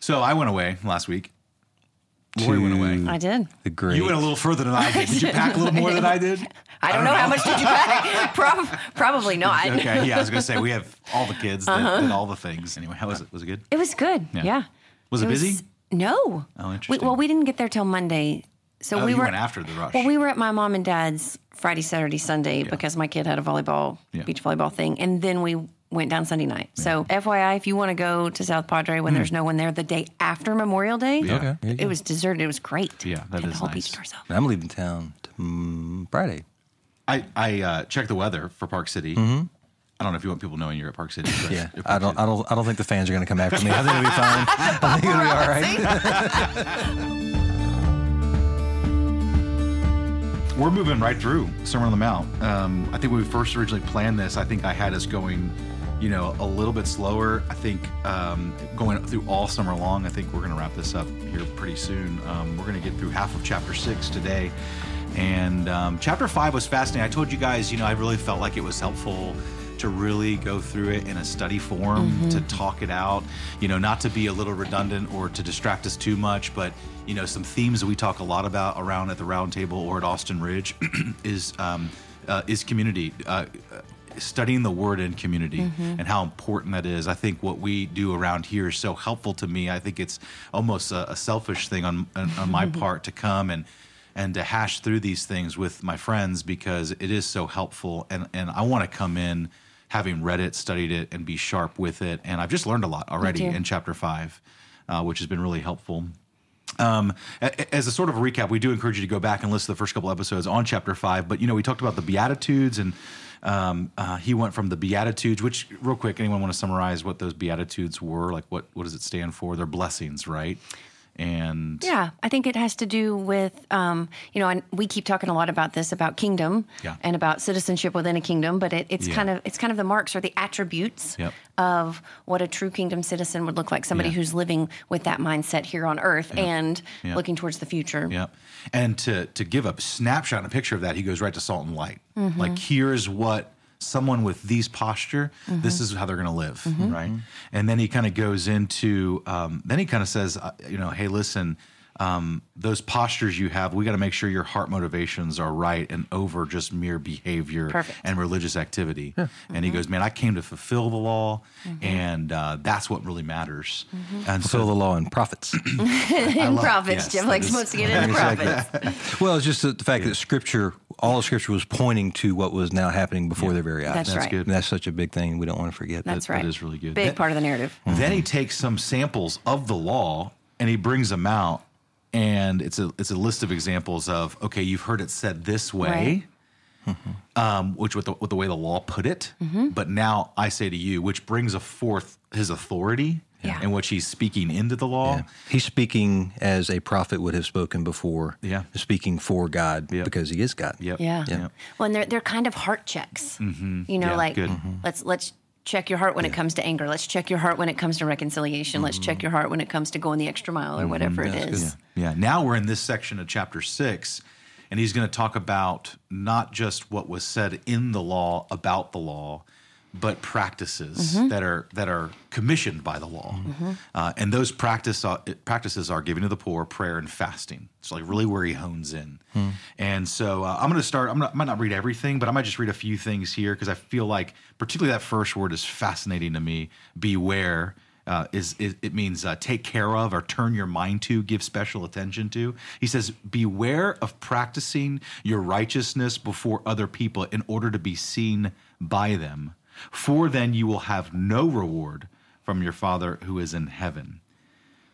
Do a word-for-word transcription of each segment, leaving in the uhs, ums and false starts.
So I went away last week. Lori went away. I did. The great. You went a little further than I did. Did you pack a little more than I did? I don't, I don't know. know. How much did you pack? Pro- probably not. Okay. Yeah, I was going to say, we have all the kids that uh-huh. did all the things. Anyway, how was it? Was it good? It was good. Yeah. yeah. Was it, it busy? Was, no. Oh, interesting. We, well, we didn't get there till Monday. So oh, we you were, went after the rush. Well, we were at my mom and dad's Friday, Saturday, Sunday yeah. because my kid had a volleyball, yeah. beach volleyball thing. And then we went down Sunday night. Yeah. So F Y I, if you want to go to South Padre when mm. there's no one there the day after Memorial Day, yeah. okay. it was deserted. It was great. Yeah, that is the whole nice. Beach to ourselves. I'm leaving town t- Friday. I, I uh, checked the weather for Park City. Mm-hmm. I don't know if you want people knowing you're at Park City. yeah, Park I don't. City. I don't. I don't think the fans are going to come after me. I think it'll be fine. I think it'll be all right. We're moving right through Sermon on the Mount. Um, I think when we first originally planned this, I think I had us going, you know, a little bit slower. I think um, going through all summer long, I think we're going to wrap this up here pretty soon. Um, we're going to get through half of chapter six today. And um, chapter five was fascinating. I told you guys, you know, I really felt like it was helpful to really go through it in a study form, mm-hmm. to talk it out, you know, not to be a little redundant or to distract us too much, but, you know, some themes that we talk a lot about around at the round table or at Austin Ridge is um, uh, is community, uh, studying the word in community mm-hmm. and how important that is. I think what we do around here is so helpful to me. I think it's almost a, a selfish thing on, on my part to come and, and to hash through these things with my friends because it is so helpful. And, and I want to come in having read it, studied it, and be sharp with it. And I've just learned a lot already in chapter five, uh, which has been really helpful. Um, as a sort of a recap, we do encourage you to go back and listen to the first couple episodes on chapter five. But, you know, we talked about the Beatitudes, and um, uh, he went from the Beatitudes, which, real quick, anyone want to summarize what those Beatitudes were? Like, what, what does it stand for? They're blessings, right? And yeah, I think it has to do with, um, you know, and we keep talking a lot about this, about kingdom yeah. and about citizenship within a kingdom, but it, it's yeah. kind of, it's kind of the marks or the attributes yep. of what a true kingdom citizen would look like, somebody yeah. who's living with that mindset here on earth yep. and yep. looking towards the future. Yep. And to, to give a snapshot and a picture of that, he goes right to salt and light. Mm-hmm. Like, here's what someone with these posture, mm-hmm. this is how they're going to live, mm-hmm. right? And then he kind of goes into, um, then he kind of says, uh, you know, hey, listen, um, those postures you have, we got to make sure your heart motivations are right and over just mere behavior Perfect. And religious activity. Yeah. And mm-hmm. he goes, man, I came to fulfill the law, mm-hmm. and uh, that's what really matters. Mm-hmm. And fulfill so, the law and prophets. and prophets. Yes, Jim likes supposed to get into prophets. Well, it's just the fact yeah. that Scripture, all of Scripture was pointing to what was now happening before yeah. their very eyes. That's, that's right. Good. And that's such a big thing. We don't want to forget. That's that, right. That is really good. Big that, part of the narrative. Mm-hmm. Then he takes some samples of the law and he brings them out. And it's a it's a list of examples of, okay, you've heard it said this way, right. mm-hmm. um, which with the, with the way the law put it, mm-hmm. but now I say to you, which brings forth his authority yeah. and which he's speaking into the law. Yeah. He's speaking as a prophet would have spoken before, yeah. speaking for God yep. because he is God. Yep. Yeah. yeah. Well, and they're, they're kind of heart checks, mm-hmm. you know, yeah, like mm-hmm. let's let's. Check your heart when yeah. it comes to anger. Let's check your heart when it comes to reconciliation. Mm-hmm. Let's check your heart when it comes to going the extra mile or mm-hmm. whatever That's it is. Yeah. yeah. Now we're in this section of chapter six, and he's going to talk about not just what was said in the law about the law, but practices mm-hmm. that are that are commissioned by the law. Mm-hmm. Uh, and those practice, uh, practices are giving to the poor, prayer, and fasting. It's like really where he hones in. Mm. And so uh, I'm going to start, I'm not, I might not read everything, but I might just read a few things here because I feel like particularly that first word is fascinating to me. Beware. Uh, is, is it means uh, take care of or turn your mind to, give special attention to. He says, beware of practicing your righteousness before other people in order to be seen by them. For then you will have no reward from your Father who is in heaven.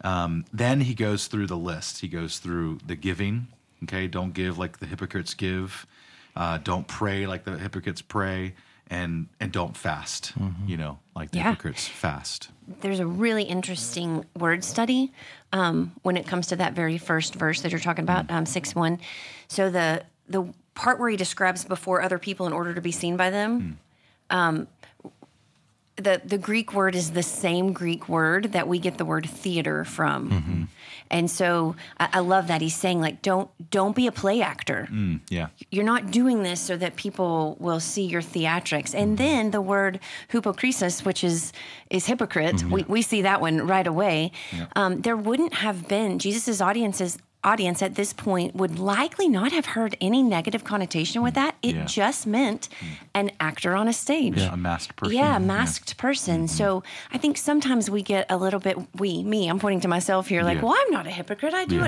Um, then he goes through the list. He goes through the giving. Okay, don't give like the hypocrites give. Uh, don't pray like the hypocrites pray. And and don't fast, mm-hmm. you know, like the yeah. hypocrites fast. There's a really interesting word study um, when it comes to that very first verse that you're talking about, mm-hmm. um, six one. So the, the part where he describes before other people in order to be seen by them, mm. Um, the, the Greek word is the same Greek word that we get the word theater from. Mm-hmm. And so I, I love that he's saying, like, don't don't be a play actor. Mm, yeah. You're not doing this so that people will see your theatrics. And then the word hypokrisis, which is is hypocrite, mm-hmm. we, we see that one right away. Yeah. Um, there wouldn't have been, Jesus' audiences, audience at this point would likely not have heard any negative connotation with that. It yeah. just meant an actor on a stage. Yeah, a masked person. Yeah, a masked yeah. person. Mm-hmm. So I think sometimes we get a little bit, we, me, I'm pointing to myself here, like, yeah. well, I'm not a hypocrite. I do yeah.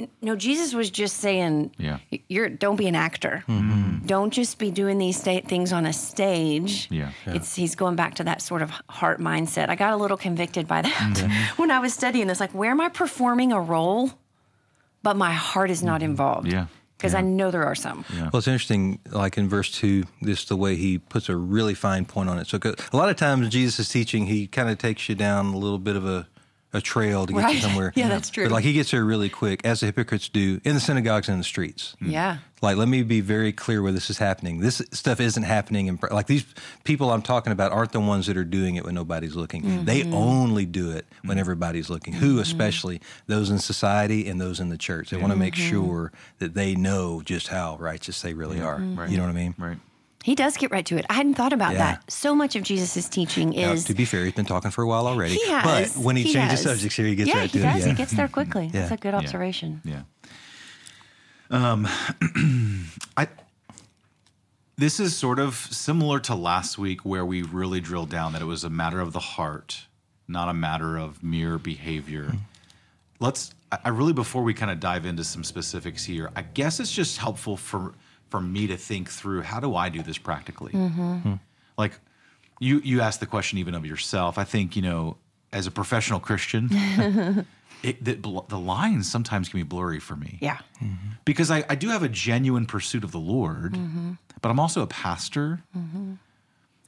it. No, Jesus was just saying, yeah. you're don't be an actor. Mm-hmm. Don't just be doing these sta- things on a stage. Yeah, yeah. It's, he's going back to that sort of heart mindset. I got a little convicted by that mm-hmm. when I was studying this. Like, where am I performing a role? But my heart is not involved. Yeah. Because yeah. I know there are some. Yeah. Well, it's interesting, like in verse two, this the way he puts a really fine point on it. So a lot of times Jesus is teaching, he kind of takes you down a little bit of a, a trail to get right. you somewhere. Yeah, that's true. But like he gets there really quick, as the hypocrites do, in the synagogues and in the streets. Mm. Yeah. Like, let me be very clear where this is happening. This stuff isn't happening. In, like, these people I'm talking about aren't the ones that are doing it when nobody's looking. Mm-hmm. They only do it when everybody's looking. Mm-hmm. Who especially? Those in society and those in the church. They mm-hmm. want to make sure that they know just how righteous they really are. Mm-hmm. Right. You know what I mean? Right. He does get right to it. I hadn't thought about yeah. that. So much of Jesus' teaching is... Now, to be fair, he's been talking for a while already. He has. But when he, he changes has. subjects here, he gets yeah, right he to does. it. Yeah, he gets there quickly. Yeah. That's a good yeah. observation. Yeah. Um, I, this is sort of similar to last week where we really drilled down that it was a matter of the heart, not a matter of mere behavior. Mm-hmm. Let's, I really, before we kind of dive into some specifics here, I guess it's just helpful for, for me to think through, how do I do this practically? Mm-hmm. Mm-hmm. Like you, you asked the question even of yourself. I think, you know, as a professional Christian, It, the, the lines sometimes can be blurry for me. Yeah. Mm-hmm. Because I, I do have a genuine pursuit of the Lord, mm-hmm. but I'm also a pastor. Mm-hmm.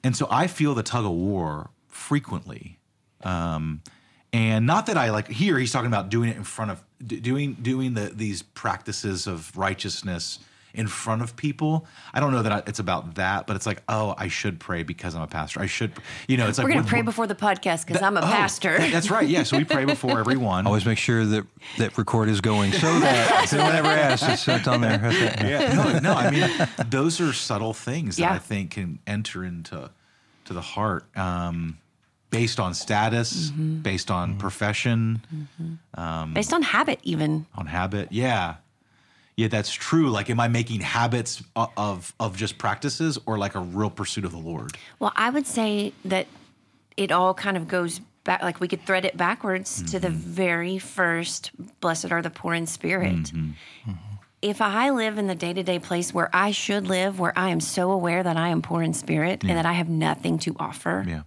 And so I feel the tug of war frequently. Um, and not that I like, here he's talking about doing it in front of, doing doing the these practices of righteousness in front of people. I don't know that I, it's about that, but it's like, oh, I should pray because I'm a pastor. I should, you know, it's like- We're going to pray before the podcast because I'm a oh, pastor. That, that's right. Yeah. So we pray before everyone. Always make sure that that record is going so that so whenever asked, it's, it's on there. Okay. Yeah. No, no, I mean, those are subtle things that yeah. I think can enter into to the heart um, based on status, mm-hmm. based on mm-hmm. profession. Mm-hmm. Um, based on habit even. On habit. Yeah. Yeah, that's true. Like, am I making habits of of just practices or like a real pursuit of the Lord? Well, I would say that it all kind of goes back, like we could thread it backwards mm-hmm. to the very first, blessed are the poor in spirit. Mm-hmm. Mm-hmm. If I live in the day-to-day place where I should live, where I am so aware that I am poor in spirit yeah. and that I have nothing to offer— yeah.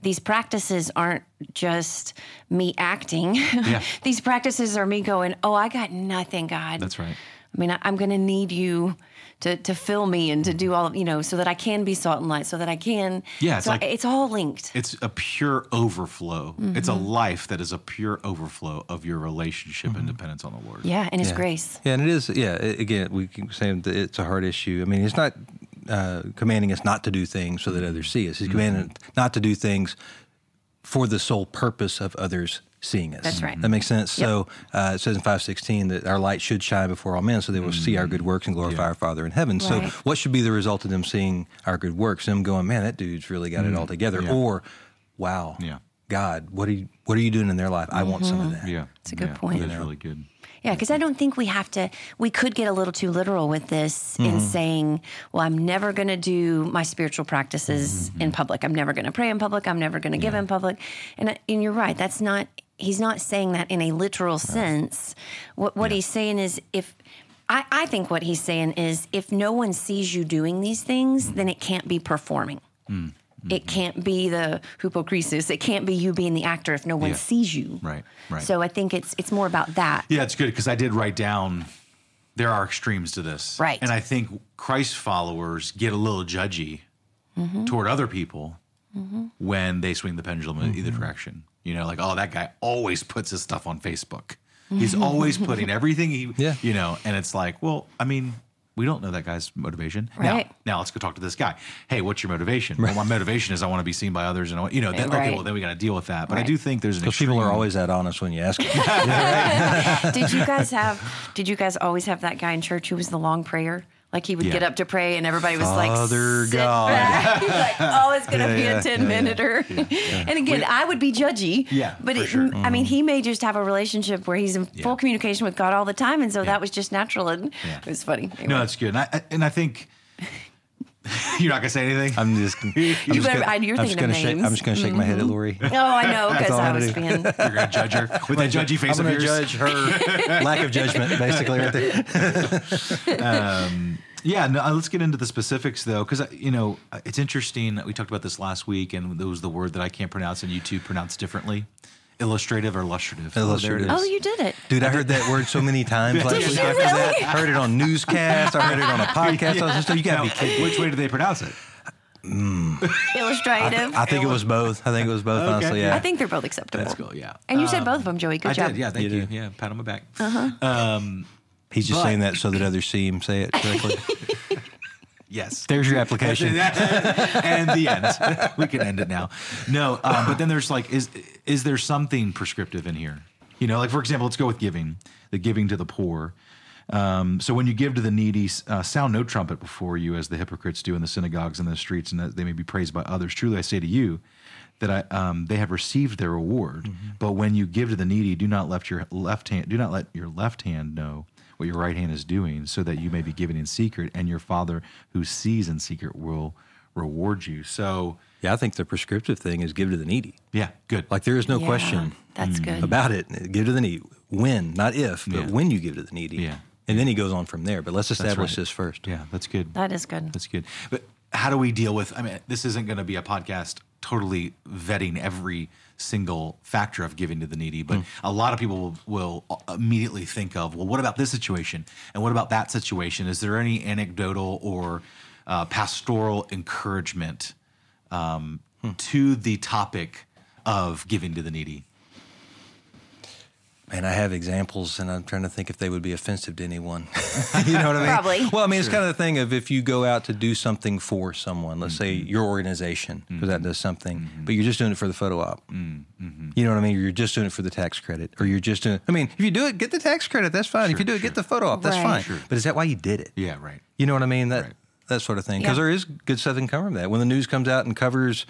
These practices aren't just me acting. Yeah. These practices are me going, oh, I got nothing, God. That's right. I mean, I, I'm going to need you to, to fill me and to do all of, you know, so that I can be salt and light, so that I can. Yeah, it's, so like, I, it's all linked. It's a pure overflow. Mm-hmm. It's a life that is a pure overflow of your relationship mm-hmm. and dependence on the Lord. Yeah, and His yeah. grace. Yeah, and it is, yeah, again, we keep saying that it's a hard issue. I mean, it's not uh, commanding us not to do things so that others see us. He's mm-hmm. commanding not to do things for the sole purpose of others seeing us. That's right. That makes sense. Yep. So uh, it says in five sixteen that our light should shine before all men so they will mm-hmm. see our good works and glorify yeah. our Father in heaven. Right. So what should be the result of them seeing our good works? Them going, man, that dude's really got mm-hmm. it all together. Yeah. Or, wow, yeah. God, what are you, what are you doing in their life? Mm-hmm. I want some of that. Yeah, that's a good yeah. point. That's really good. Yeah, because I don't think we have to, we could get a little too literal with this mm-hmm. in saying, well, I'm never going to do my spiritual practices mm-hmm. in public. I'm never going to pray in public. I'm never going to yeah. give in public. And, and you're right. That's not, he's not saying that in a literal right. sense. What, what yeah. he's saying is if, I, I think what he's saying is if no one sees you doing these things, mm-hmm. then it can't be performing. Mm. It can't be the hypocrisy. It can't be you being the actor if no one yeah. sees you. Right, right. So I think it's it's more about that. Yeah, it's good because I did write down there are extremes to this. Right. And I think Christ followers get a little judgy mm-hmm. toward other people mm-hmm. when they swing the pendulum mm-hmm. in either direction. You know, like, oh, that guy always puts his stuff on Facebook. He's always putting everything he, yeah. you know, and it's like, well, I mean— We don't know that guy's motivation. Right. Now, now let's go talk to this guy. Hey, what's your motivation? Right. Well, my motivation is I want to be seen by others. And I want, you know, then, right. okay, well, then we got to deal with that. But right. I do think there's an extreme. People are always that honest when you ask them. yeah, right. Did you guys have, did you guys always have that guy in church who was the long prayer? Like he would yeah. get up to pray and everybody was like, Father sit God. Back. He's like, oh, it's going to yeah, be yeah, a ten-minuter. Yeah, yeah, yeah. And again, we, I would be judgy. Yeah, But it, sure. mm-hmm. I mean, he may just have a relationship where he's in yeah. full communication with God all the time. And so yeah. that was just natural. And yeah. it was funny. Anyway. No, that's good. And I, and I think... You're not going to say anything? I'm just going to shake I'm just going to shake my head at Lori. Oh, I know, because I was being... You're going to judge her with that judgy face I'm of yours. Judge her lack of judgment, basically, right there. um, yeah, no, let's get into the specifics, though, because, you know, it's interesting. We talked about this last week, and there was the word that I can't pronounce and you two pronounce differently. Illustrative or illustrative? Illustrative. Oh, you did it. Dude, I heard that word so many times last week after that. I heard it on newscasts. I heard it on a podcast. Yeah. I was just like, you got to be kidding. Which way do they pronounce it? Mm. Illustrative. I, I think it was both. I think it was both, okay. honestly. Yeah. I think they're both acceptable. That's cool, yeah. And you um, said both of them, Joey. Good I job. I did, yeah. Thank you. you. Yeah, pat on my back. Uh-huh. Um, He's just but, saying that so that others see him say it correctly. Yes. There's your application. And the end. We can end it now. No, um, but then there's like, is is there something prescriptive in here? You know, like, for example, let's go with giving, the giving to the poor. Um, so when you give to the needy, uh, sound no trumpet before you, as the hypocrites do in the synagogues and the streets, and that they may be praised by others. Truly, I say to you that I, um, they have received their reward. Mm-hmm. But when you give to the needy, do not let your left hand, do not let your left hand know what your right hand is doing, so that you may be given in secret, and your Father who sees in secret will reward you. So, yeah, I think the prescriptive thing is give to the needy. Yeah, good. Like there is no yeah, question that's good. About it. Give to the needy. When, not if, but yeah. when you give to the needy. Yeah. And then he goes on from there. But let's establish right. this first. Yeah, that's good. That is good. That's good. But how do we deal with, I mean, this isn't going to be a podcast totally vetting every single factor of giving to the needy, but mm. a lot of people will, will immediately think of, well, what about this situation? And what about that situation? Is there any anecdotal or uh, pastoral encouragement um, mm. to the topic of giving to the needy? And I have examples, and I'm trying to think if they would be offensive to anyone. You know what I mean? Probably. Well, I mean, sure. It's kind of the thing of if you go out to do something for someone, let's mm-hmm. say your organization, because mm-hmm. that does something, mm-hmm. but you're just doing it for the photo op. Mm-hmm. You know what I mean? You're just doing it for the tax credit, or you're just doing it. I mean, if you do it, get the tax credit. That's fine. Sure, if you do it, sure. get the photo op. That's right. fine. Sure. But is that why you did it? Yeah, right. You know what I mean? That right. that sort of thing. Because yeah. there is good stuff that can come from that. When the news comes out and covers...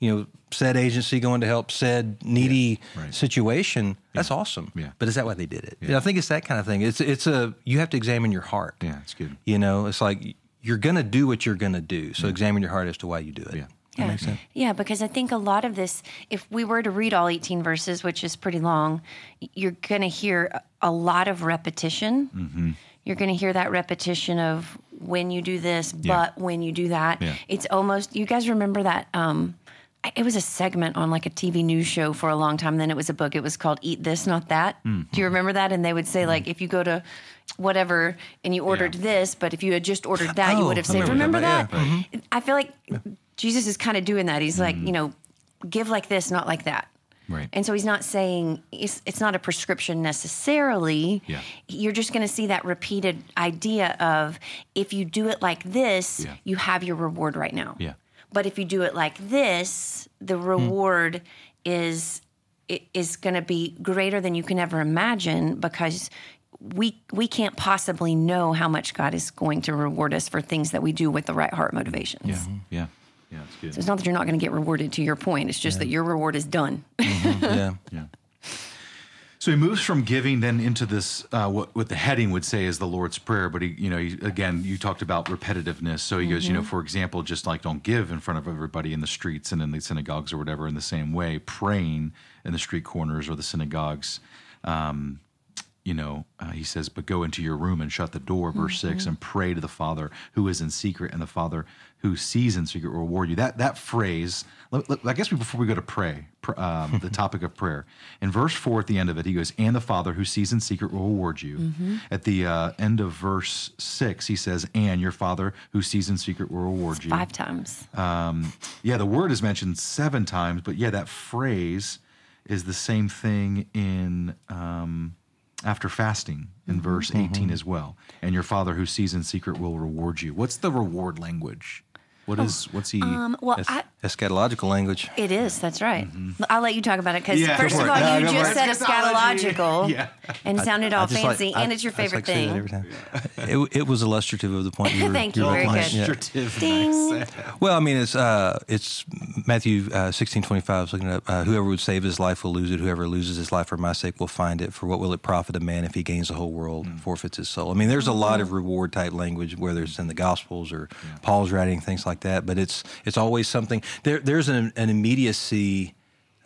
you know, said agency going to help said needy yeah, right. situation. That's yeah. awesome. Yeah. But is that why they did it? Yeah. Yeah, I think it's that kind of thing. It's it's a, you have to examine your heart. Yeah, it's good. You know, it's like you're going to do what you're going to do. So yeah. examine your heart as to why you do it. Yeah. Yeah. That makes sense. Yeah, because I think a lot of this, if we were to read all eighteen verses, which is pretty long, you're going to hear a lot of repetition. Mm-hmm. You're going to hear that repetition of when you do this, yeah. but when you do that. Yeah. It's almost, you guys remember that... Um, it was a segment on like a T V news show for a long time. Then it was a book. It was called Eat This, Not That. Mm-hmm. Do you remember that? And they would say mm-hmm. like, if you go to whatever and you ordered yeah. this, but if you had just ordered that, oh, you would have saved. Remember, remember that? that? Yeah. Mm-hmm. I feel like yeah. Jesus is kind of doing that. He's mm-hmm. like, you know, give like this, not like that. Right. And so he's not saying, it's, it's not a prescription necessarily. Yeah. You're just going to see that repeated idea of if you do it like this, yeah. you have your reward right now. Yeah. But if you do it like this, the reward hmm. is is going to be greater than you can ever imagine, because we we can't possibly know how much God is going to reward us for things that we do with the right heart motivations. Yeah, yeah, yeah. That's good. So it's not that you're not going to get rewarded. To your point, it's just yeah. that your reward is done. Mm-hmm. Yeah, yeah. So he moves from giving then into this, uh, what, what the heading would say is the Lord's Prayer. But, he, you know, he, again, you talked about repetitiveness. So he mm-hmm. goes, you know, for example, just like don't give in front of everybody in the streets and in the synagogues or whatever in the same way, praying in the street corners or the synagogues. Um, you know, uh, he says, but go into your room and shut the door, verse mm-hmm. six, and pray to the Father who is in secret, and the Father who sees in secret will reward you. That that phrase, I guess we, before we go to pray, pr- um, the topic of prayer, in verse four at the end of it, he goes, and the Father who sees in secret will reward you. Mm-hmm. At the uh, end of verse six, he says, and your Father who sees in secret will reward it's you. Five times. Um, yeah, the word is mentioned seven times, but yeah, that phrase is the same thing in um, after fasting in mm-hmm. verse eighteen mm-hmm. as well. And your Father who sees in secret will reward you. What's the reward language? What is, what's he, um, well, es- I, eschatological language. It is, that's right. Mm-hmm. I'll let you talk about it because yeah, first of all, no, you just said eschatological yeah. and sounded I, all I fancy, like, and I, it's your favorite like thing. Every time. it, it was illustrative of the point you were Thank you, very good. Illustrative, yeah. Nice. Well, I mean, it's uh, it's Matthew uh, sixteen twenty five. I was looking it up. Uh, whoever would save his life will lose it. Whoever loses his life for my sake will find it. For what will it profit a man if he gains the whole world mm. and forfeits his soul? I mean, there's a lot of reward type language, whether it's in the Gospels or yeah. Paul's writing, things like Like that, but it's it's always something. There, there's an, an immediacy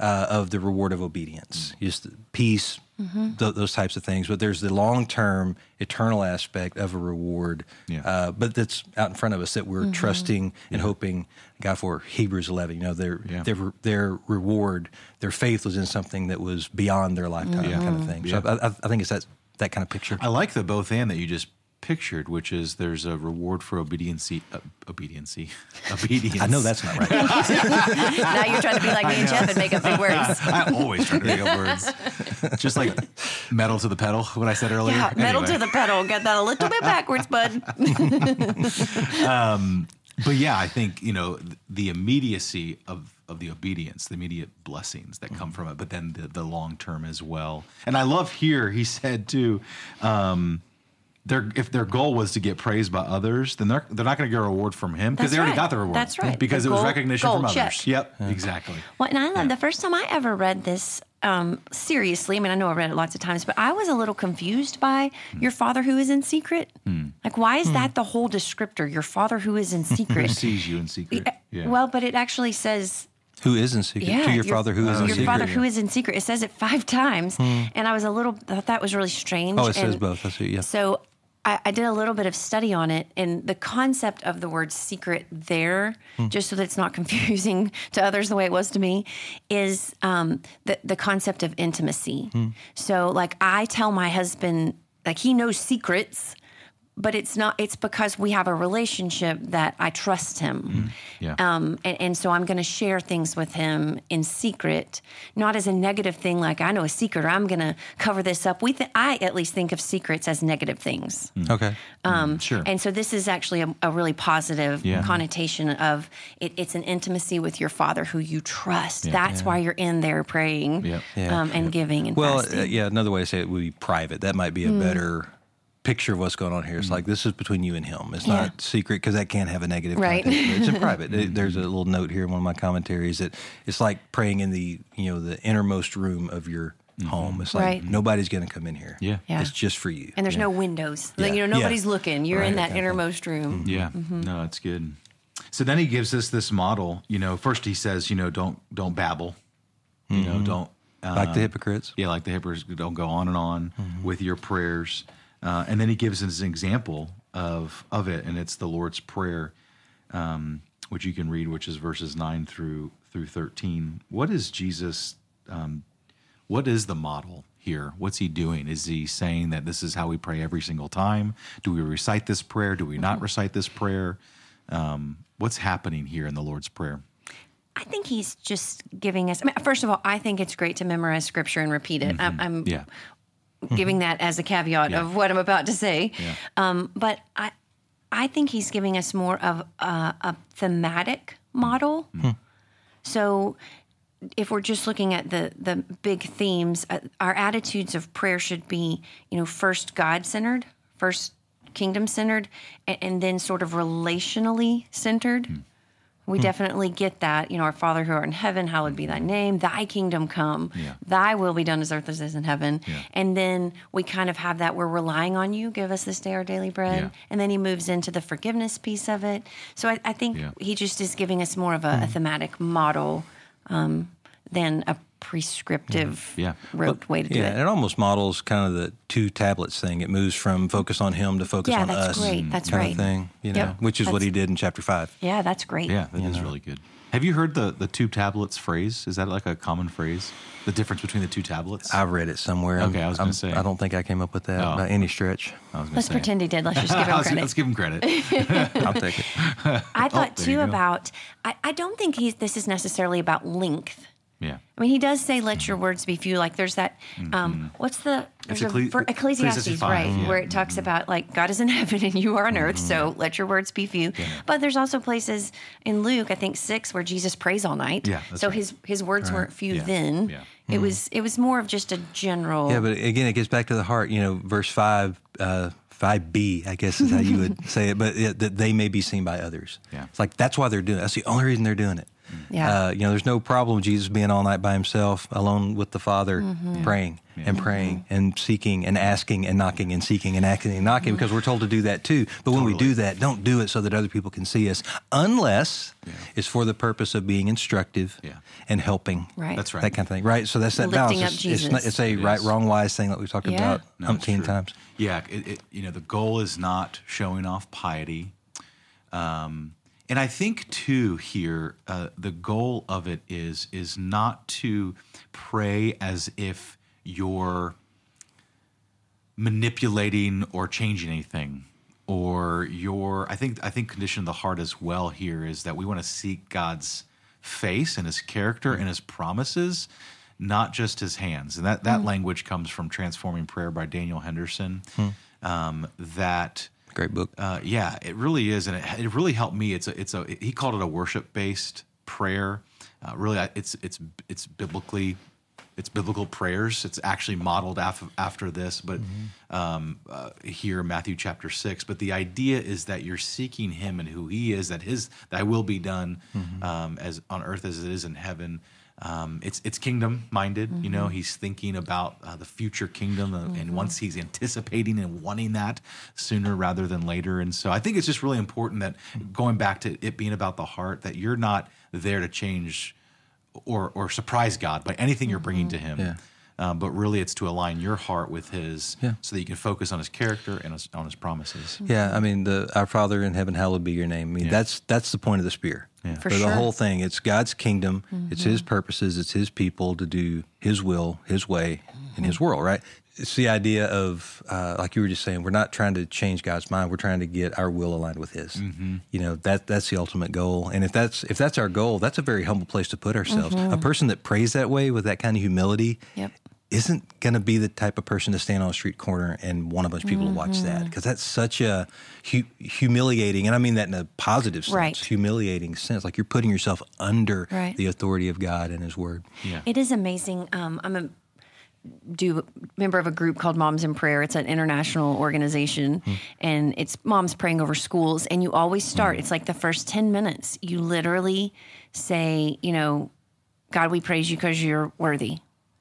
uh, of the reward of obedience, mm-hmm. just peace, mm-hmm. th- those types of things. But there's the long-term, eternal aspect of a reward, yeah. uh, but that's out in front of us that we're mm-hmm. trusting and yeah. hoping God for. Hebrews eleven, you know, their yeah. their their reward, their faith was in something that was beyond their lifetime, mm-hmm. kind of thing. Yeah. So I, I think it's that that kind of picture. I like the both and that you just pictured, which is there's a reward for obediency, uh, obediency, obedience. I know that's not right. Now you're trying to be like me and Jeff and make up big words. I always try to make up words. Just like metal to the pedal, what I said earlier. Yeah, metal anyway. to the pedal. Got that a little bit backwards, bud. um, but yeah, I think, you know, the immediacy of of the obedience, the immediate blessings that come from it, but then the, the long term as well. And I love here, he said too, um, Their, if their goal was to get praised by others, then they're, they're not going to get a reward from him because they already right. got the reward. That's right. Because the it gold, was recognition from check. Others. Yep, yeah. exactly. Well, and I love yeah. the first time I ever read this, um, seriously, I mean, I know I read it lots of times, but I was a little confused by mm. your Father who is in secret. Mm. Like, why is mm. that the whole descriptor, your Father who is in secret? Who sees you in secret. Yeah. Yeah. Well, but it actually says... Who is in secret? Yeah, to your, your Father who is in your secret. Your Father who is in secret. It says it five times. Mm. And I was a little, I thought that was really strange. Oh, it and says both. I see, yeah. So... I did a little bit of study on it, and the concept of the word secret there, mm. just so that it's not confusing to others the way it was to me, is um, the, the concept of intimacy. Mm. So like I tell my husband, like he knows secrets, but it's not, it's because we have a relationship that I trust him. Mm. Yeah. Um, and, and so I'm going to share things with him in secret, not as a negative thing. Like I know a secret, or I'm going to cover this up. We, th- I at least think of secrets as negative things. Mm. Okay. Um, mm, sure. And so this is actually a, a really positive yeah. connotation of it. It's an intimacy with your Father who you trust. Yeah. That's yeah. why you're in there praying yep. yeah. um, and yep. giving and well, fasting. Uh, yeah. Another way to say it would be private. That might be a mm. better picture of what's going on here. It's like, this is between you and him. It's yeah. not secret because that can't have a negative right. context. It's in private. It, there's a little note here in one of my commentaries that it's like praying in the, you know, the innermost room of your mm-hmm. home. It's like right. nobody's going to come in here. Yeah. yeah. It's just for you. And there's yeah. no windows. Yeah. Like, you know, nobody's yeah. looking. You're right. in that innermost room. Mm-hmm. Yeah. Mm-hmm. No, it's good. So then he gives us this model. You know, first he says, you know, don't, don't babble. You mm-hmm. know, don't. Uh, like the hypocrites. Yeah, like the hypocrites. Don't go on and on mm-hmm. with your prayers. Uh, and then he gives us an example of of it, and it's the Lord's Prayer, um, which you can read, which is verses nine through through thirteen. What is Jesus? Um, what is the model here? What's he doing? Is he saying that this is how we pray every single time? Do we recite this prayer? Do we not recite this prayer? Um, what's happening here in the Lord's Prayer? I think he's just giving us. I mean, first of all, I think it's great to memorize Scripture and repeat it. Mm-hmm. I, I'm yeah. giving that as a caveat yeah. of what I'm about to say. Yeah. Um, but I I think he's giving us more of a, a thematic model. Mm-hmm. So if we're just looking at the, the big themes, uh, our attitudes of prayer should be, you know, first God-centered, first kingdom-centered, and, and then sort of relationally centered. Mm-hmm. We definitely get that. You know, our Father who art in heaven, hallowed be thy name. Thy kingdom come. Yeah. Thy will be done as earth as it is in heaven. Yeah. And then we kind of have that, we're relying on you. Give us this day our daily bread. Yeah. And then he moves into the forgiveness piece of it. So I, I think yeah. he just is giving us more of a, mm. a thematic model um, than a prescriptive yeah. Yeah. rote but, way to do yeah, it. Yeah, it almost models kind of the two tablets thing. It moves from focus on him to focus yeah, on us. Yeah, that's great. That's kind right. of thing, you know, yep. which is that's, what he did in chapter five. Yeah, that's great. Yeah, that you is know. really good. Have you heard the, the two tablets phrase? Is that like a common phrase? The difference between the two tablets? I read it somewhere. Okay, I was going to say. I don't think I came up with that oh. by any stretch. I was let's say. pretend he did. Let's just give him credit. Let's give him credit. I'll take it. I thought, oh, too, about, I, I don't think he's, this is necessarily about length. Yeah. I mean, he does say, let your words be few. Like there's that, mm-hmm. um, what's the, it's Ecclesi- a, Ecclesiastes, right, yeah. where it talks mm-hmm. about like God is in heaven and you are on mm-hmm. earth, so let your words be few. Yeah. But there's also places in Luke, I think six, where Jesus prays all night. Yeah, so right. his his words right. weren't few yeah. then. Yeah. It mm-hmm. was it was more of just a general. Yeah, but again, it gets back to the heart, you know, verse five, uh, five B, I guess is how you would say it, but it, that they may be seen by others. Yeah. It's like, that's why they're doing it. That's the only reason they're doing it. Yeah. Uh, you know, there's no problem Jesus being all night by himself, alone with the Father, mm-hmm. praying yeah. and praying mm-hmm. and seeking and asking and knocking and seeking and asking and knocking, mm-hmm. because we're told to do that too. But totally. When we do that, don't do it so that other people can see us, unless yeah. it's for the purpose of being instructive yeah. and helping. Right. That's right. That kind of thing. Right. So that's that lifting balance. Up it's, Jesus. It's, not, it's a it right, is. wrong, wise thing that we've talked yeah. about no, umpteen times. Yeah. It, it, you know, the goal is not showing off piety. Um, And I think too here, uh, the goal of it is is not to pray as if you're manipulating or changing anything, or your. I think I think condition of the heart as well here is that we want to seek God's face and His character and His promises, not just His hands. And that that mm. language comes from Transforming Prayer by Daniel Henderson. Mm. Um, that. Great book. Uh, yeah, it really is, and it, it really helped me. It's a, it's a. It, he called it a worship-based prayer. Uh, really, it's it's it's biblically, it's biblical prayers. It's actually modeled after after this, but mm-hmm. um, uh, here Matthew chapter six. But the idea is that you're seeking Him and who He is. That His Thy will be done, mm-hmm. um, as on earth as it is in heaven. Um, it's it's kingdom-minded, mm-hmm. you know. He's thinking about uh, the future kingdom, uh, mm-hmm. and once he's anticipating and wanting that sooner rather than later. And so I think it's just really important that, going back to it being about the heart, that you're not there to change or or surprise God by anything you're bringing mm-hmm. to Him. Yeah. Um, but really, it's to align your heart with His, yeah. so that you can focus on His character and his, on His promises. Yeah, I mean, the Our Father in heaven, hallowed be Your name. I mean, yeah. that's that's the point of the spear. Yeah. For, For sure. The whole thing, it's God's kingdom, mm-hmm. it's His purposes, it's His people to do His will, His way, mm-hmm. in His world. Right? It's the idea of, uh, like you were just saying, we're not trying to change God's mind. We're trying to get our will aligned with His. Mm-hmm. You know, that that's the ultimate goal. And if that's if that's our goal, that's a very humble place to put ourselves. Mm-hmm. A person that prays that way with that kind of humility. Yep. isn't going to be the type of person to stand on a street corner and want a bunch of people mm-hmm. to watch that, because that's such a hu- humiliating, and I mean that in a positive sense, right. humiliating sense. Like you're putting yourself under right. the authority of God and His Word. Yeah. It is amazing. Um, I'm a do member of a group called Moms in Prayer. It's an international organization, mm. and it's moms praying over schools, and you always start, mm. it's like the first ten minutes, you literally say, you know, God, we praise You because You're worthy.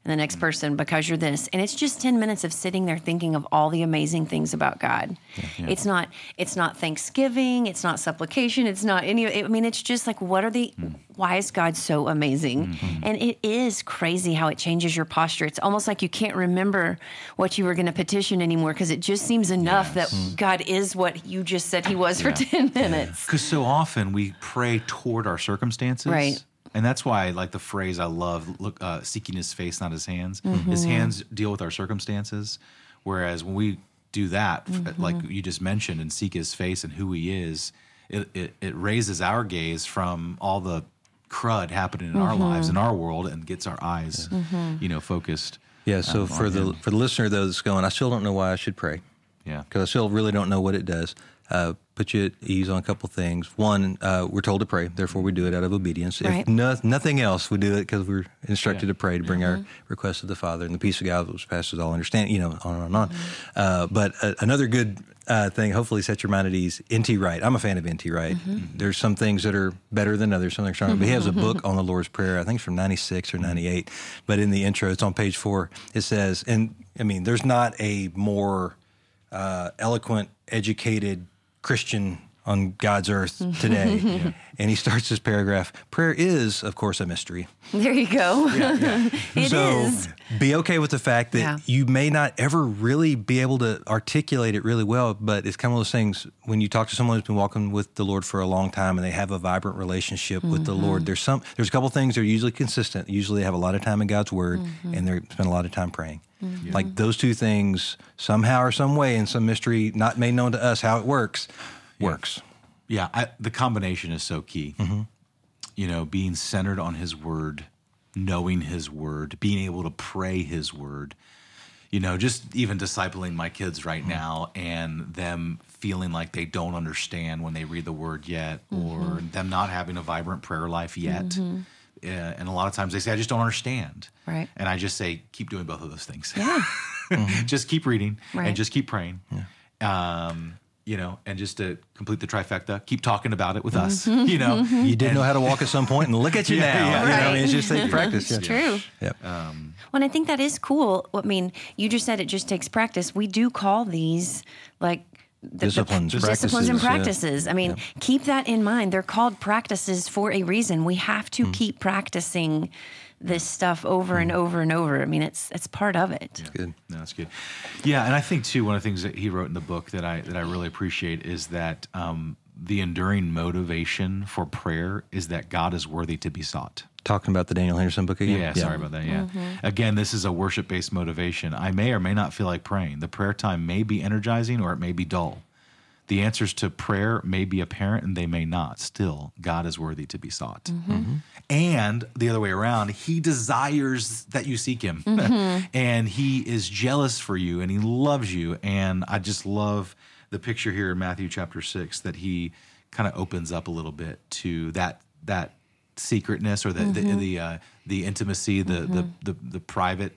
And the next person, because You're this. And it's just ten minutes of sitting there thinking of all the amazing things about God. Yeah, yeah. It's not it's not thanksgiving. It's not supplication. It's not any, it, I mean, it's just like, what are the, mm. why is God so amazing? Mm-hmm. And it is crazy how it changes your posture. It's almost like you can't remember what you were going to petition anymore, because it just seems enough yes. that mm. God is what you just said He was yeah. for ten minutes. Because yeah. so often we pray toward our circumstances. Right. And that's why, like the phrase I love, look, uh, seeking His face, not His hands. Mm-hmm. His hands deal with our circumstances, whereas when we do that, mm-hmm. like you just mentioned, and seek His face and who He is, it, it, it raises our gaze from all the crud happening in mm-hmm. our lives, in our world, and gets our eyes, yeah. mm-hmm. you know, focused. Yeah. So um, for the him. for the listener though that's going, I still don't know why I should pray. Yeah. Because I still really don't know what it does. Uh, put you at ease on a couple things. One, uh, we're told to pray, therefore we do it out of obedience. Right. If no, nothing else, we do it because we're instructed yeah. to pray, to bring mm-hmm. our requests to the Father, and the peace of God which passes all understanding, you know, on and on and on. Mm-hmm. Uh, but uh, another good uh, thing, hopefully set your mind at ease, N T Wright. I'm a fan of N T Wright. Mm-hmm. There's some things that are better than others, some things are not. But he has a book on the Lord's Prayer, I think it's from ninety-six or ninety-eight, but in the intro, it's on page four, it says, and I mean, there's not a more uh, eloquent, educated Christian on God's earth today. yeah. And he starts this paragraph, prayer is, of course, a mystery. There you go. Yeah, yeah. it so is. Be okay with the fact that yeah. you may not ever really be able to articulate it really well, but it's kind of one of those things when you talk to someone who's been walking with the Lord for a long time and they have a vibrant relationship mm-hmm. with the Lord, there's some, there's a couple things that are usually consistent. Usually they have a lot of time in God's Word mm-hmm. and they spend a lot of time praying. Mm-hmm. Like those two things, somehow or some way in some mystery not made known to us how it works, yeah. works. Yeah, I, the combination is so key. Mm-hmm. You know, being centered on His Word, knowing his word, being able to pray his word, you know, just even discipling my kids right mm-hmm. now and them feeling like they don't understand when they read the word yet, or mm-hmm. them not having a vibrant prayer life yet. Mm-hmm. Uh, and a lot of times they say, I just don't understand. Right. And I just say, keep doing both of those things. Yeah. mm-hmm. Just keep reading right. and just keep praying. Yeah. Um, you know, and just to complete the trifecta, keep talking about it with mm-hmm. us. You know, mm-hmm. you did know how to walk at some point, and look at you yeah, now. Yeah, right. You know, I mean, it's just take practice. It's yeah. true. Yep. Um, well, and I think that is cool. I mean, you just said it just takes practice. We do call these like the, disciplines, the, practices, disciplines and practices. Yeah. I mean, yeah. keep that in mind. They're called practices for a reason. We have to mm. keep practicing this stuff over mm. and over and over. I mean, it's it's part of it. Yeah. Good. No, that's good. Yeah, and I think too, one of the things that he wrote in the book that I that I really appreciate is that um, the enduring motivation for prayer is that God is worthy to be sought. Talking about the Daniel Henderson book again? Yeah, yeah. sorry about that, yeah. Mm-hmm. Again, this is a worship-based motivation. I may or may not feel like praying. The prayer time may be energizing or it may be dull. The answers to prayer may be apparent and they may not. Still, God is worthy to be sought. Mm-hmm. Mm-hmm. And the other way around, he desires that you seek him. Mm-hmm. And he is jealous for you and he loves you. And I just love the picture here in Matthew chapter six that he kind of opens up a little bit to that that secretness or the mm-hmm. the the, uh, the intimacy, the, mm-hmm. the the the private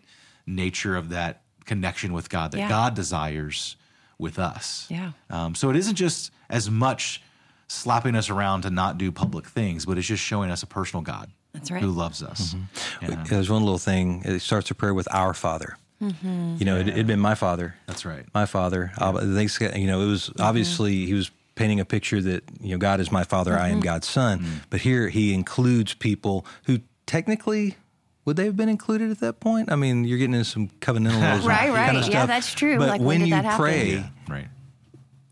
nature of that connection with God that yeah. God desires with us. Yeah. Um, so it isn't just as much slapping us around to not do public things, but it's just showing us a personal God That's right. who loves us. Mm-hmm. Yeah. There's one little thing. It starts a prayer with our Father. Mm-hmm. You know, yeah. it, it'd been my father. That's right. My father. Yeah. Thanks, you know, it was obviously mm-hmm. he was painting a picture that, you know, God is my father, mm-hmm. I am God's son. Mm-hmm. But here he includes people who technically, would they have been included at that point? I mean, you're getting into some covenantalism right, right. kind of stuff. Yeah, that's true. But like, when, when you pray, yeah. right.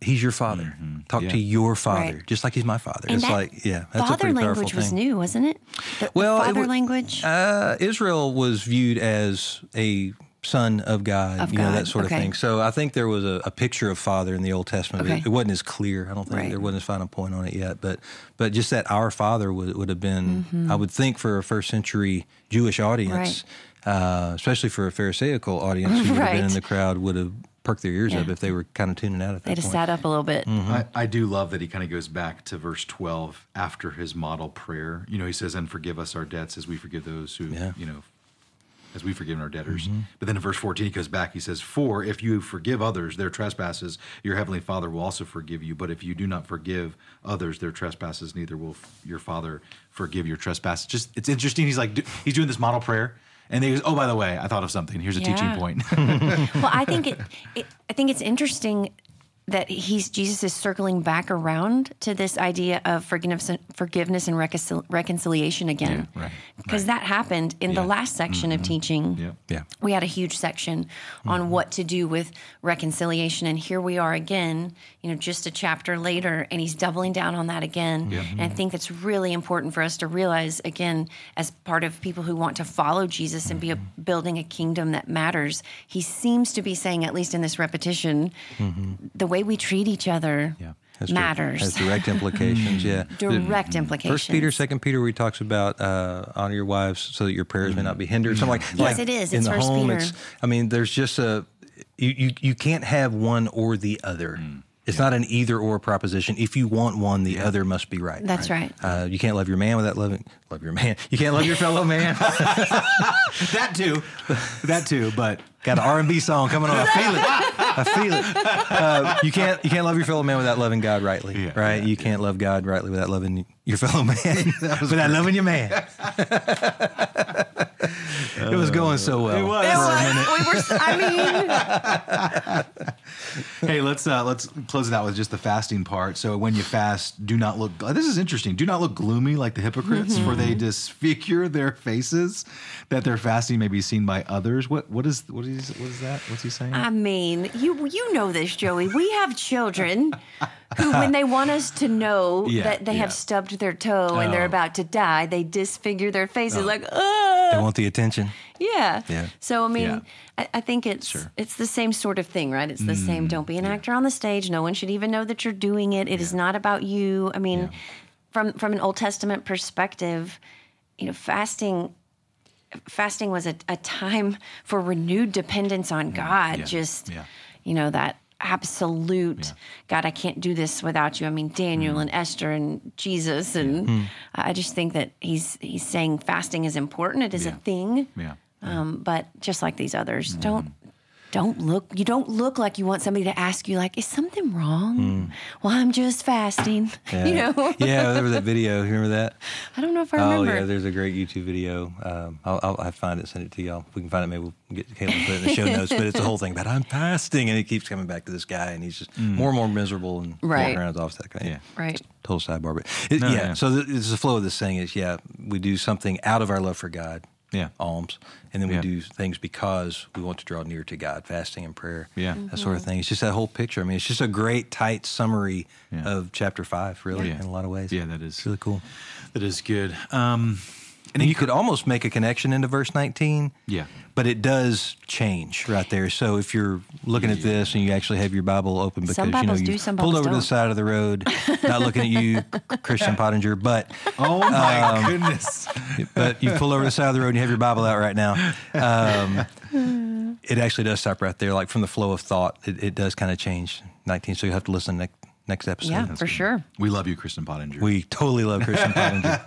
he's your father. Mm-hmm. Talk yeah. to your father, right. just like he's my father. And it's that like, yeah, that's a pretty powerful thing. Father language was new, wasn't it? The, well, the father it w- language? Uh, Israel was viewed as a Son of God, of you God. know, that sort okay. of thing. So I think there was a, a picture of Father in the Old Testament. Okay. It, it wasn't as clear. I don't think right. there wasn't a final point on it yet. But but just that our Father would, would have been, mm-hmm. I would think, for a first century Jewish audience, right. uh, especially for a Pharisaical audience who would right. have been in the crowd, would have perked their ears yeah. up if they were kind of tuning out at that They'd point. They'd have sat up a little bit. Mm-hmm. I, I do love that he kind of goes back to verse twelve after his model prayer. You know, he says, and forgive us our debts as we forgive those who, yeah. you know, as we've forgiven our debtors. Mm-hmm. But then in verse fourteen, he goes back, he says, for if you forgive others their trespasses, your heavenly Father will also forgive you. But if you do not forgive others their trespasses, neither will f- your Father forgive your trespasses. Just, it's interesting. He's like, do, he's doing this model prayer. And he goes, oh, by the way, I thought of something. Here's a yeah. teaching point. Well, I think it, it, I think it's interesting that he's Jesus is circling back around to this idea of forgiveness, forgiveness and reconcil- reconciliation again, yeah, right, because right. that happened in yeah. the last section mm-hmm. of teaching. Yeah. Yeah. We had a huge section mm-hmm. on what to do with reconciliation, and here we are again, you know, just a chapter later, and he's doubling down on that again. Yeah. And I think that's really important for us to realize again, as part of people who want to follow Jesus mm-hmm. and be a, building a kingdom that matters. He seems to be saying, at least in this repetition, mm-hmm. the way we treat each other yeah. has matters. Direct, has direct implications, yeah. direct implications. First Peter, Second Peter, where he talks about uh, honor your wives so that your prayers may not be hindered. Mm-hmm. Something like yes, like it is. In it's the First home, Peter. It's, I mean, there's just a you, you, you can't have one or the other. Mm. It's yeah. not an either-or proposition. If you want one, the yeah. other must be right. That's right. right. Uh, you can't love your man without loving love your man. You can't love your fellow man. That too. That too. But got an R and B song coming on. I feel it. I feel it. Uh, you can't you can't love your fellow man without loving God rightly. Yeah, right. Yeah, you can't yeah. love God rightly without loving your fellow man. Without great. loving your man. It was going so well. It was. It was. We were. I mean, hey, let's uh, let's close it out with just the fasting part. So when you fast, do not look. This is interesting. Do not look gloomy like the hypocrites, mm-hmm. for they disfigure their faces, that their fasting may be seen by others. What what is what is what is that? What's he saying? I mean, you you know this, Joey. We have children who, when they want us to know yeah, that they yeah. have stubbed their toe oh. and they're about to die, they disfigure their faces oh. like oh. They want the attention. Yeah. yeah. So, I mean, yeah. I, I think it's sure. it's the same sort of thing, right? It's the mm, same, don't be an yeah. actor on the stage. No one should even know that you're doing it. It yeah. is not about you. I mean, yeah. from from an Old Testament perspective, you know, fasting fasting was a, a time for renewed dependence on God. Yeah. Just, yeah. you know, that absolute, yeah. God, I can't do this without you. I mean, Daniel mm. and Esther and Jesus. And mm. I just think that he's he's saying fasting is important. It is yeah. a thing. Yeah. yeah. Um, but just like these others, mm. don't Don't look, you don't look like you want somebody to ask you, like, is something wrong? Mm. Well, I'm just fasting, yeah. you know? yeah, there was that video. Remember that? I don't know if I oh, remember. Oh, yeah, there's a great YouTube video. Um, I'll, I'll, I'll find it, send it to y'all. If we can find it, maybe we'll get Caitlin to put it in the show notes. But it's the whole thing about I'm fasting, and it keeps coming back to this guy, and he's just mm. more and more miserable and right. walking around his office, that kind of yeah. Right. Total sidebar. But it, no, yeah, yeah, so this is the flow of this thing is, yeah, we do something out of our love for God. Yeah, alms, and then we yeah. do things because we want to draw near to God, fasting and prayer, yeah, mm-hmm. that sort of thing. It's just that whole picture. I mean, it's just a great, tight summary yeah. of chapter five, really, yeah. in a lot of ways. Yeah, that is it's really cool. That is good. Um, and, and you co- could almost make a connection into verse nineteen. Yeah, but it does change right there. So if you're looking yeah. at this and you actually have your Bible open because some Bibles you know you do, some Bibles pulled over don't. to the side of the road, not looking at you, Christian Pottinger, but oh my um, goodness. But you pull over the side of the road and you have your Bible out right now. Um, it actually does stop right there. Like from the flow of thought, it, it does kind of change nineteen. So you have to listen next, next episode. Yeah, That's for good. sure. We love you, Kristen Pottinger. We totally love Kristen Pottinger.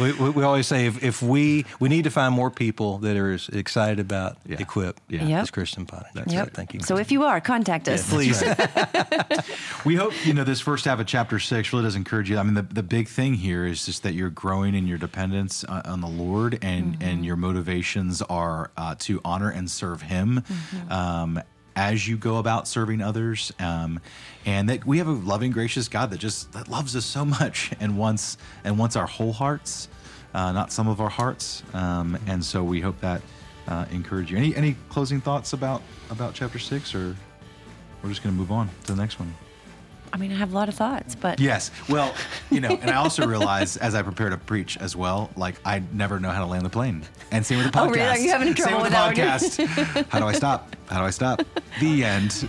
we, we, we always say if, if we we need to find more people that are as excited about yeah. equip yeah. yep. as Kristen Pottinger. That's yep. right. Thank you. Kristen. So if you are, contact us, yeah, please. Right. We hope you know this first half of chapter six really does encourage you. I mean, the, the big thing here is just that you're growing in your dependence on, on the Lord, and mm-hmm. and your motivations are uh, to honor and serve Him. Mm-hmm. Um, as you go about serving others, um, and that we have a loving, gracious God that just that loves us so much and wants and wants our whole hearts, uh, not some of our hearts. Um, and so we hope that uh, encourage you. Any any closing thoughts about about chapter six, or we're just going to move on to the next one? I mean, I have a lot of thoughts, but yes. Well, you know, and I also realized as I prepare to preach as well, like I never know how to land the plane. And same with the podcast. Oh, really? Are you having trouble with the podcast? How do I stop? How do I stop? The end.